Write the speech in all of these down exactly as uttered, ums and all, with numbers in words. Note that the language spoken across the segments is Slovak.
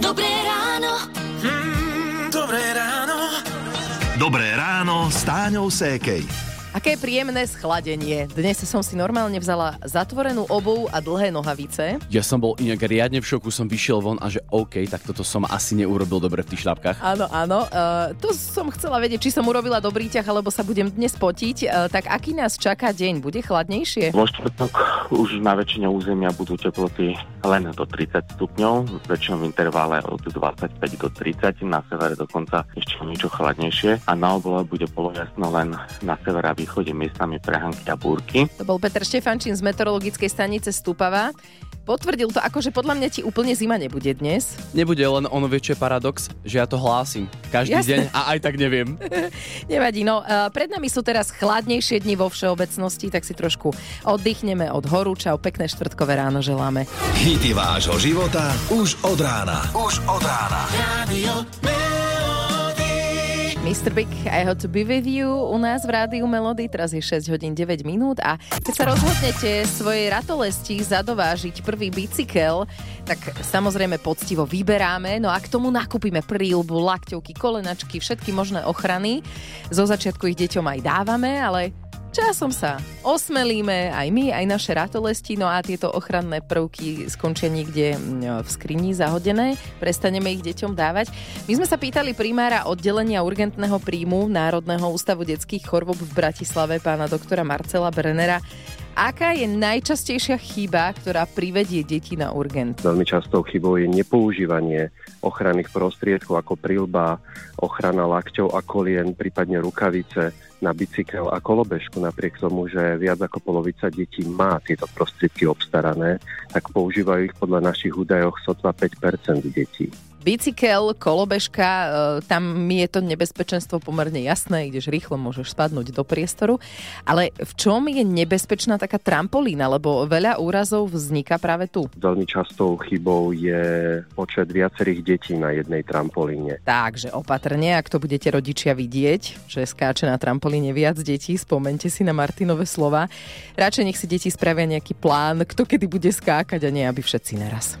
Dobré ráno. Mm, dobré ráno. Dobré ráno s Táňou Sekej. Aké príjemné schladenie. Dnes som si normálne vzala zatvorenú obuv a dlhé nohavice. Ja som bol inak riadne v šoku, som vyšiel von a že OK, tak toto som asi neurobil dobre v tých šľapkách. Áno, áno. Uh, to som chcela vedieť, či som urobila dobrý ťah, alebo sa budem dnes potiť. Uh, tak aký nás čaká deň? Bude chladnejšie? Vo štvrtok už na väčšine územia budú teploty len do tridsať stupňov, v väčšom intervale od dvadsaťpäť do tridsať, na severe dokonca ešte niečo chladnejšie a na oblohe bude polojasno len na severe východe miestami prehánky a búrky. To bol Petr Štefančín z meteorologickej stanice Stupava. Potvrdil to, akože podľa mňa ti úplne zima nebude dnes. Nebude, len ono väčšie paradox, že ja to hlásim každý Jasne. Deň a aj tak neviem. Nevadí, no pred nami sú teraz chladnejšie dni vo všeobecnosti, tak si trošku oddychneme od horúča, pekné štvrtkové ráno želáme. Hity vášho života už od rána. Už od rána. Radio mister Big, I Had To Be With You u nás v Rádiu Melody, teraz je šesť hodín deväť minút a keď sa rozhodnete svojej ratolesti zadovážiť prvý bicykel, tak samozrejme poctivo vyberáme, no a k tomu nakúpime príľbu, lakťovky, kolenačky, všetky možné ochrany. Zo začiatku ich deťom aj dávame, ale časom sa osmelíme aj my, aj naše ratolesti, no a tieto ochranné prvky skončia niekde v skrini zahodené, prestaneme ich deťom dávať. My sme sa pýtali primára oddelenia urgentného príjmu Národného ústavu detských chorôb v Bratislave, pána doktora Marcela Brenera, aká je najčastejšia chyba, ktorá privedie deti na urgent? Veľmi častou chybou je nepoužívanie ochranných prostriedkov ako prilba, ochrana lakťov a kolien, prípadne rukavice na bicykel a kolobežku. Napriek tomu, že viac ako polovica detí má tieto prostriedky obstarané, tak používajú ich podľa našich údajov sotva päť percent detí. Bicykel, kolobežka, tam je to nebezpečenstvo pomerne jasné, ideš rýchlo, môžeš spadnúť do priestoru, ale v čom je nebezpečná taká trampolína, lebo veľa úrazov vzniká práve tu? Veľmi častou chybou je počet viacerých detí na jednej trampolíne. Takže opatrne, ak to budete rodičia vidieť, že skáče na trampolíne viac detí, spomente si na Martinove slova. Radšej nech si deti spravia nejaký plán, kto kedy bude skákať a nie, aby všetci naraz.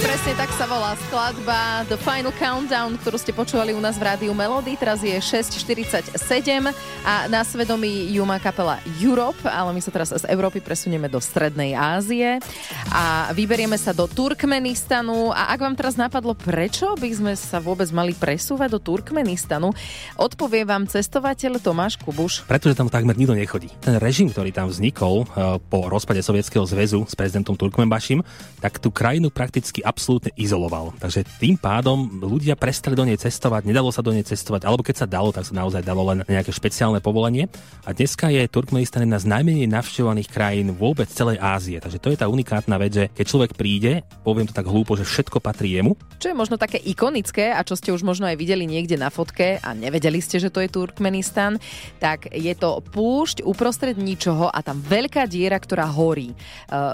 Presne tak sa volá skladba The Final Countdown, ktorú ste počúvali u nás v Rádiu Melody. Teraz je šesť štyridsaťsedem a na svedomí ju má kapela Europe, ale my sa teraz z Európy presunieme do Strednej Ázie a vyberieme sa do Turkmenistanu. A ak vám teraz napadlo, prečo by sme sa vôbec mali presúvať do Turkmenistanu, odpovie vám cestovateľ Tomáš Kubuš. Pretože tam takmer nikto nechodí. Ten režim, ktorý tam vznikol po rozpade Sovietskeho zväzu s prezidentom Turkmenbašim, tak tú krajinu prakticky absolútne izoloval. Takže tým pádom ľudia prestali do nej cestovať, nedalo sa do nej cestovať, alebo keď sa dalo, tak sa naozaj dalo len nejaké špeciálne povolenie. A dneska je Turkmenistan jedna z najmenej navštevovaných krajín vôbec celej Ázie. Takže to je tá unikátna vec, že keď človek príde, poviem to tak hlúpo, že všetko patrí jemu. Čo je možno také ikonické a čo ste už možno aj videli niekde na fotke a nevedeli ste, že to je Turkmenistan, tak je to púšť uprostred ničoho a tam veľká diera, ktorá horí.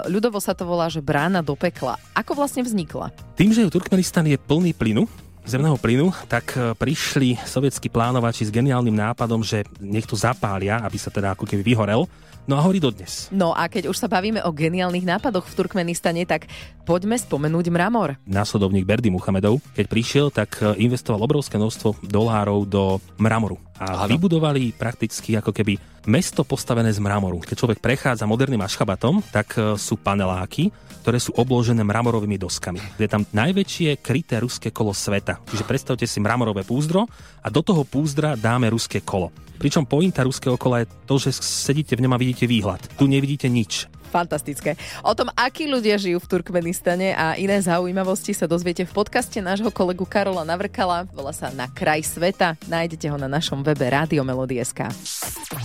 Ľudovo sa to volá, že brána do pekla. Ako vlastne vznikla? Tým, že Turkmenistan je plný plynu, zemného plynu, tak prišli sovietskí plánovači s geniálnym nápadom, že niekto zapália, aby sa teda ako keby vyhorel. No a horí dodnes. No a keď už sa bavíme o geniálnych nápadoch v Turkmenistane, tak poďme spomenúť mramor. Následovník Berdy Muchamedov, keď prišiel, tak investoval obrovské množstvo dolárov do mramoru. A vybudovali prakticky ako keby mesto postavené z mramoru. Keď človek prechádza moderným Ašchabatom, tak sú paneláky, ktoré sú obložené mramorovými doskami. Je tam najväčšie kryté ruské kolo sveta. Čiže predstavte si mramorové púzdro a do toho púzdra dáme ruské kolo. Pričom pointa ruského kola je to, že sedíte v ňom a vidíte výhľad. Tu nevidíte nič. Fantastické. O tom, akí ľudia žijú v Turkmenistane a iné zaujímavosti sa dozviete v podcaste nášho kolegu Karola Navrkala. Volá sa Na kraj sveta. Nájdete ho na našom webe radio melody bodka es ká.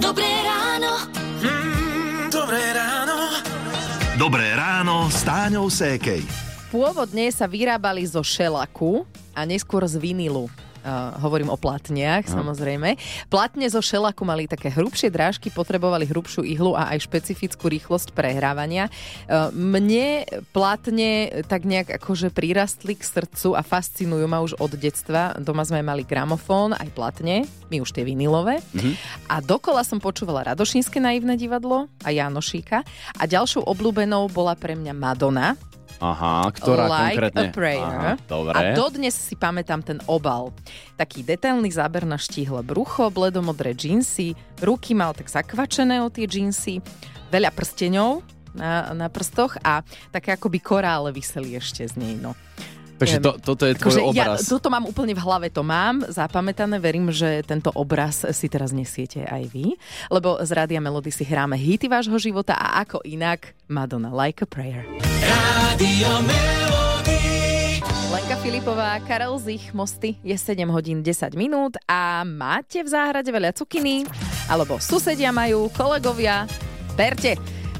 Dobré ráno. Mm, dobré ráno. Dobré ráno s Táňou Sekej. Pôvodne sa vyrábali zo šelaku a neskôr z vinilu. Uh, hovorím o platniach, no. Samozrejme. Platne zo šelaku mali také hrubšie drážky, potrebovali hrubšiu ihlu a aj špecifickú rýchlosť prehrávania. Uh, mne platne tak nejak akože prirastli k srdcu a fascinujú ma už od detstva. Doma sme mali gramofón, aj platne, my už tie vinilové. Mm-hmm. A dokola som počúvala Radošínske naivné divadlo a Janošíka a ďalšou obľúbenou bola pre mňa Madonna. Aha, ktorá like konkrétne? Like a Prayer. Aha, dobre. A dodnes si pamätám ten obal. Taký detailný záber na štíhle brucho, bledomodré džínsy, ruky mal tak zakvačené o tie džínsy, veľa prsteňov na, na prstoch a také akoby korále vyseli ešte z nej, no. Takže to, toto je tvoj akože obraz. Ja toto mám úplne v hlave, to mám zapamätané. Verím, že tento obraz si teraz nesiete aj vy. Lebo z Rádia Melody si hráme hity vášho života a ako inak Madonna, Like a Prayer. Rádio Melody. Lenka Filipová, Karel Zich, Mosty. Je sedem hodín desať minút a máte v záhrade veľa cukiny alebo susedia majú, kolegovia. Berte.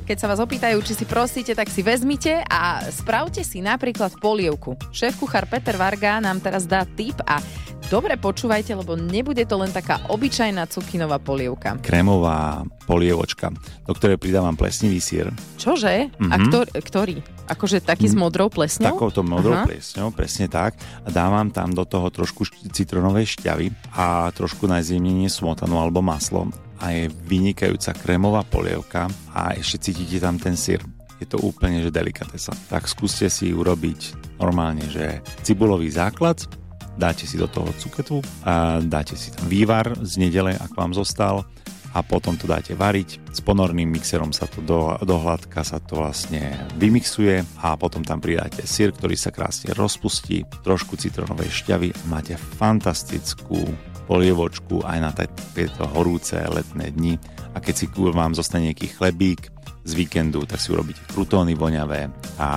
Keď sa vás opýtajú, či si prosíte, tak si vezmite a spravte si napríklad polievku. Šéf-kuchár Peter Varga nám teraz dá tip a dobre počúvajte, lebo nebude to len taká obyčajná cukinová polievka. Krémová polievočka, do ktorej pridávam plesnivý sír. Čože? Mm-hmm. A ktor- ktorý? Akože taký mm, s modrou plesňou? Takouto modrou Aha. plesňou, presne tak. A dávam tam do toho trošku citronovej šťavy a trošku najzjemnenie smotanu alebo maslo. A je vynikajúca krémová polievka a ešte cítite tam ten syr. Je to úplne, že delikatesa. Tak skúste si urobiť normálne, že cibulový základ, dáte si do toho cuketu, a dáte si tam vývar z nedele, ak vám zostal, a potom to dáte variť. S ponorným mixerom sa to do, do hladka sa to vlastne vymixuje a potom tam pridáte syr, ktorý sa krásne rozpustí, trošku citronovej šťavy a máte fantastickú polievočku aj na tieto horúce letné dni. A keď si vám zostane nejaký chlebík z víkendu, tak si urobíte krutóny voňavé a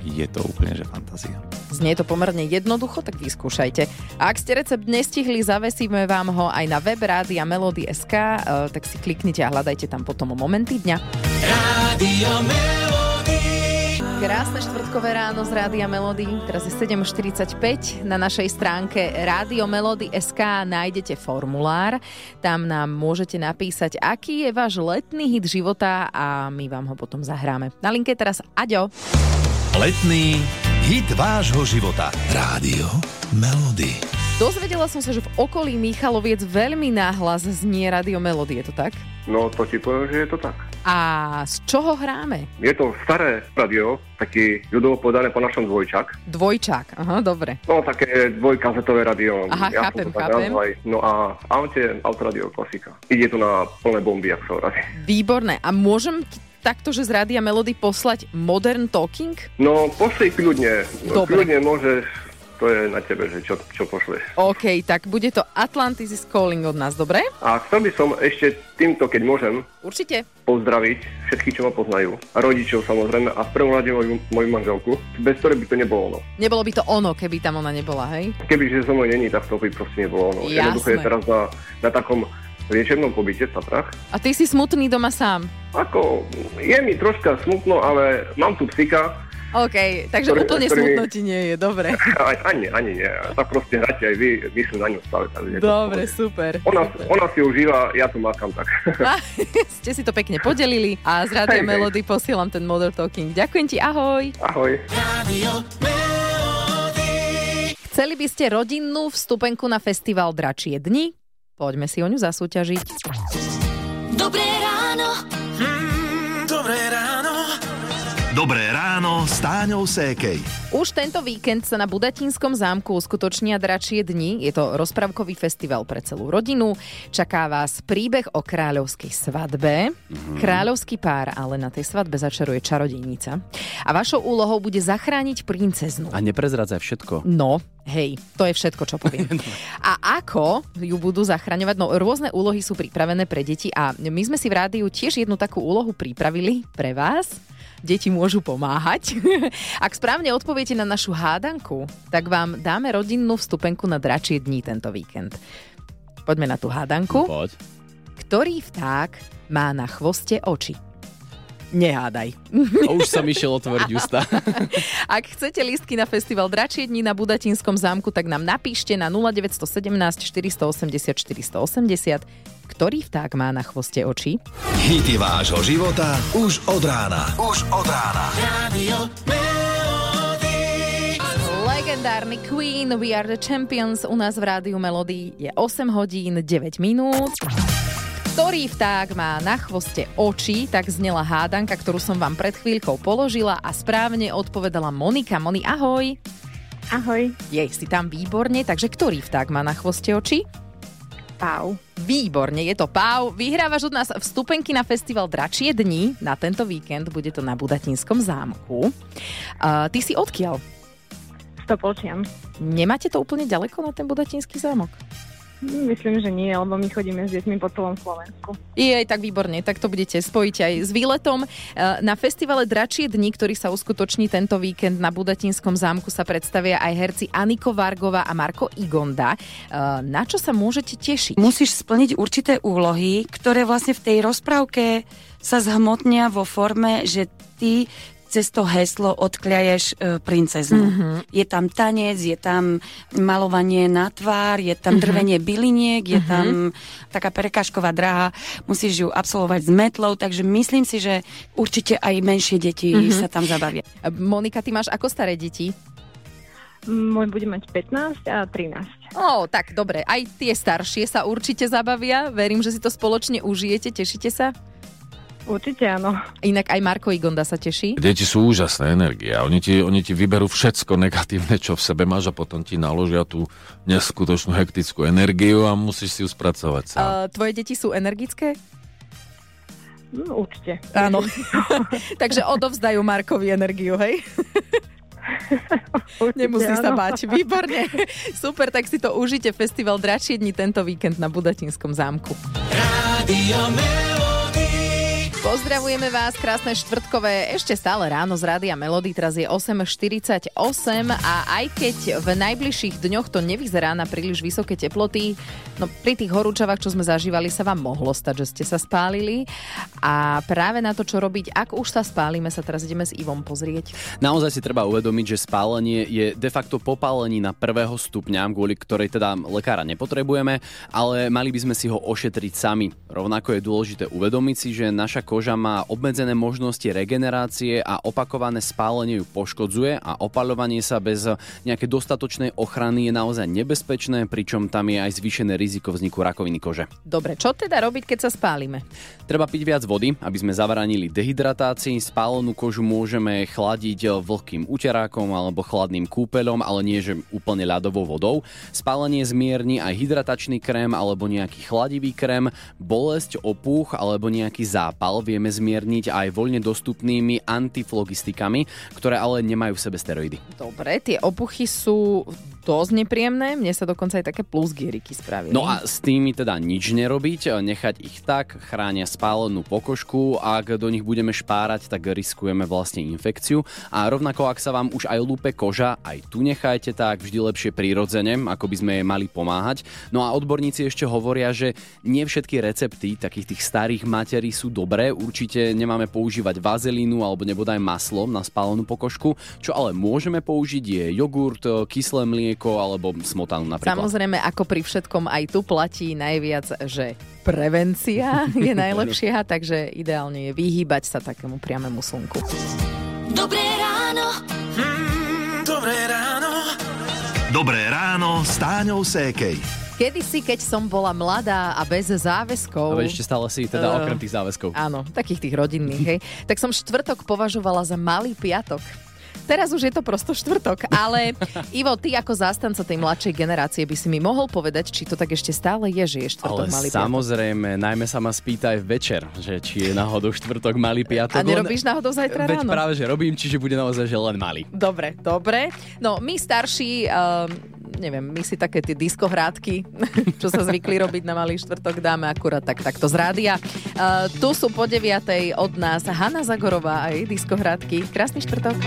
je to úplne, že fantázia. Znie to pomerne jednoducho, tak vyskúšajte. A ak ste recept nestihli, zavesíme vám ho aj na web Rádia Melody es ká, tak si kliknite a hľadajte tam potom momenty dňa. Rádio Melody. Krásne štvrtkové ráno z Rádia Melody. Teraz je sedem štyridsaťpäť. Na našej stránke Rádio Melody es ká nájdete formulár. Tam nám môžete napísať, aký je váš letný hit života a my vám ho potom zahráme. Na linke teraz Aďo. Letný hit vášho života. Rádio Melody. Dozvedela som sa, že v okolí Michaloviec veľmi náhlas znie Rádio Melody. Je to tak? No, to ti poviem, že je to tak. A z čoho hráme? Je to staré rádio, taký ľudovo povedané po našom dvojčak. Dvojčak, aha, dobre. No, také dvojkazetové rádio. Aha, ja chápem, chápem. Nazvaj. No a aute, autoradio, klasika. Ide to na plné bomby, ak sa hovorí. Výborné. A môžem t- takto, že z Rádia Melody poslať Modern Talking? No, pošli kľudne. Dobre. Kľudne môžeš, to je na tebe, že čo, čo pošleš. OK, tak bude to Atlantis is calling od nás, dobre? A chcel by som ešte týmto, keď môžem, určite pozdraviť všetkých, čo ma poznajú. Rodičov samozrejme a v prvom rade moju, moju manželku, bez ktorej by to nebolo ono. Nebolo by to ono, keby tam ona nebola, hej? Kebyže so mnou není, tak to by proste nebolo ono. Jasné. Jednoducho je teraz na, na takom liečebnom pobyte v Tatrách. A ty si smutný doma sám? Ako, je mi troška smutno, ale mám tu psika. OK, takže ktorý, úplne ktorý... smutno ti nie je, dobre. Ani, ani nie, tak proste hráte aj vy, myslím na ňu stále. Dobre, super. Ona, super. Ona si užíva, ja tu mákam tak. A, ste si to pekne podelili a z Rádia hey, Melody hey. Posielam ten Modern Talking. Ďakujem ti, ahoj. Ahoj. Chceli by ste rodinnú vstupenku na festival Dračie dni? Poďme si o ňu zasúťažiť. Dobré ráno. Mm, dobré ráno. Dobré ráno s Táňou Sekej. Už tento víkend sa na Budatínskom zámku uskutočnia Dračie dni. Je to rozprávkový festival pre celú rodinu. Čaká vás príbeh o kráľovskej svadbe. Mm-hmm. Kráľovský pár, ale na tej svadbe začaruje čarodejnica. A vašou úlohou bude zachrániť princeznu. A neprezradzaj všetko. No, hej, to je všetko, čo poviem. A ako ju budú zachraňovať? No, rôzne úlohy sú pripravené pre deti a my sme si v rádiu tiež jednu takú úlohu pripravili pre vás. Deti môžu pomáhať. Ak správne odpoviete na našu hádanku, tak vám dáme rodinnú vstupenku na Dračie dni tento víkend. Poďme na tú hádanku. Poď. Ktorý vták má na chvoste oči? Nehádaj. Už som išiel otvoriť ústa. Ak chcete lístky na festival Dračie dni na Budatínskom zámku, tak nám napíšte na nula deväť jedna sedem štyri osem nula štyri osem nula, ktorý vták má na chvoste oči. Hity vášho života už od rána. Už od rána. Radio legendárny Queen, We Are The Champions u nás v Rádiu Melody. Je osem hodín, deväť minút. Ktorý vták má na chvoste oči, tak znela hádanka, ktorú som vám pred chvíľkou položila a správne odpovedala Monika. Moni, ahoj. Ahoj. Jej, si tam výborne, takže ktorý vták má na chvoste oči? Páv. Výborne, je to páv. Vyhrávaš od nás vstupenky na festival Dračie dni. Na tento víkend bude to na Budatínskom zámku. Uh, ty si odkiaľ? Z Topolčian. Nemáte to úplne ďaleko na ten Budatínsky zámok? Myslím, že nie, lebo my chodíme s deťmi po celom Slovensku. Jej, tak výborne, tak to budete spojiť aj s výletom. Na festivale Dračie dni, ktorý sa uskutoční tento víkend na Budatínskom zámku, sa predstavia aj herci Aniko Vargova a Marko Igonda. Na čo sa môžete tešiť? Musíš splniť určité úlohy, ktoré vlastne v tej rozprávke sa zhmotnia vo forme, že ty cez to heslo odkľaješ e, princeznu. Mm-hmm. Je tam tanec, je tam malovanie na tvár, je tam mm-hmm. drvenie byliniek, je mm-hmm. tam taká prekažková dráha, musíš ju absolvovať s metlou, takže myslím si, že určite aj menšie deti mm-hmm. sa tam zabavia. Monika, ty máš ako staré deti? Môj bude mať pätnásť a trinásť. Ó, tak dobre, aj tie staršie sa určite zabavia, verím, že si to spoločne užijete, tešíte sa? Určite áno. Inak aj Marko Igonda sa teší. Deti sú úžasné energie. Oni ti, oni ti vyberú všetko negatívne, čo v sebe máš a potom ti naložia tú neskutočnú hektickú energiu a musíš si ju spracovať sám. Uh, tvoje deti sú energické? No, určite. Áno. Takže odovzdajú Markovi energiu, hej? Nemusí sa báť. Výborne. Super, tak si to užite. Festival Dračie dni tento víkend na Budatínskom zámku. Pozdravujeme vás, krásne štvrtkové, ešte stále ráno z Rádia Melody, teraz je osem štyridsaťosem a aj keď v najbližších dňoch to nevyzerá na príliš vysoké teploty, no pri tých horúčavách, čo sme zažívali, sa vám mohlo stať, že ste sa spálili a práve na to, čo robiť, ak už sa spálime, sa teraz ideme s Ivom pozrieť. Naozaj si treba uvedomiť, že spálenie je de facto popálenina prvého stupňa, kvôli ktorej teda lekára nepotrebujeme, ale mali by sme si ho ošetriť sami. Rovnako je dôležité uvedomiť si, že naša koža má obmedzené možnosti regenerácie a opakované spálenie ju poškodzuje a opaľovanie sa bez nejakej dostatočnej ochrany je naozaj nebezpečné, pričom tam je aj zvýšené riziko vzniku rakoviny kože. Dobre, čo teda robiť, keď sa spálime? Treba piť viac vody, aby sme zabránili dehydratácii. Spálenú kožu môžeme chladiť vlhkým uterákom alebo chladným kúpeľom, ale nie že úplne ľadovou vodou. Spálenie zmierni aj hydratačný krém alebo nejaký chladivý krém, bolesť, opúch alebo nejaký zápal vieme zmierniť aj voľne dostupnými antiflogistikami, ktoré ale nemajú v sebe steroidy. Dobre, tie opuchy sú dosť nepríjemné, mne sa dokonca aj také plusgieriky spravili. No a s tými teda nič nerobiť, nechať ich tak, chránia spálenú pokožku, ak do nich budeme špárať, tak riskujeme vlastne infekciu a rovnako ak sa vám už aj lúpe koža, aj tu nechajte tak, vždy lepšie prirodzene, ako by sme jej mali pomáhať. No a odborníci ešte hovoria, že nie všetky recepty takých tých starých materí sú dobré, určite nemáme používať vazelínu alebo nebodaj maslo na spálenú pokožku, čo ale môžeme použiť je jogurt, kyslé mlieko alebo smotanu napríklad. Samozrejme, ako pri všetkom aj tu platí najviac, že prevencia je najlepšia, takže ideálne je vyhýbať sa takému priamému slnku. Dobré ráno. Mm, dobré ráno. Dobré ráno s Táňou Sekej. Kedysi, keď som bola mladá a bez záväzkov... Ale ešte stále si teda uh, okrem tých záväzkov. Áno, takých tých rodinných, hej. Tak som štvrtok považovala za malý piatok. Teraz už je to prosto štvrtok, ale Ivo, ty ako zástanca tej mladšej generácie by si mi mohol povedať, či to tak ešte stále je, že je štvrtok ale malý piatok. Ale samozrejme, najmä sa ma spýtaj večer, že či je náhodou štvrtok malý piatok. A nerobíš náhodou zajtra ráno? Veď práve, že robím, čiže bude naozaj, že len malý. Dobre, dobre. No, my starší... Um... neviem, my si také tie diskohrádky, čo sa zvykli robiť na malý štvrtok, dáme akurát tak, takto z rádia. Uh, tu sú po deviatej od nás Hana Zagorová a jej diskohrádky. Krásny štvrtok.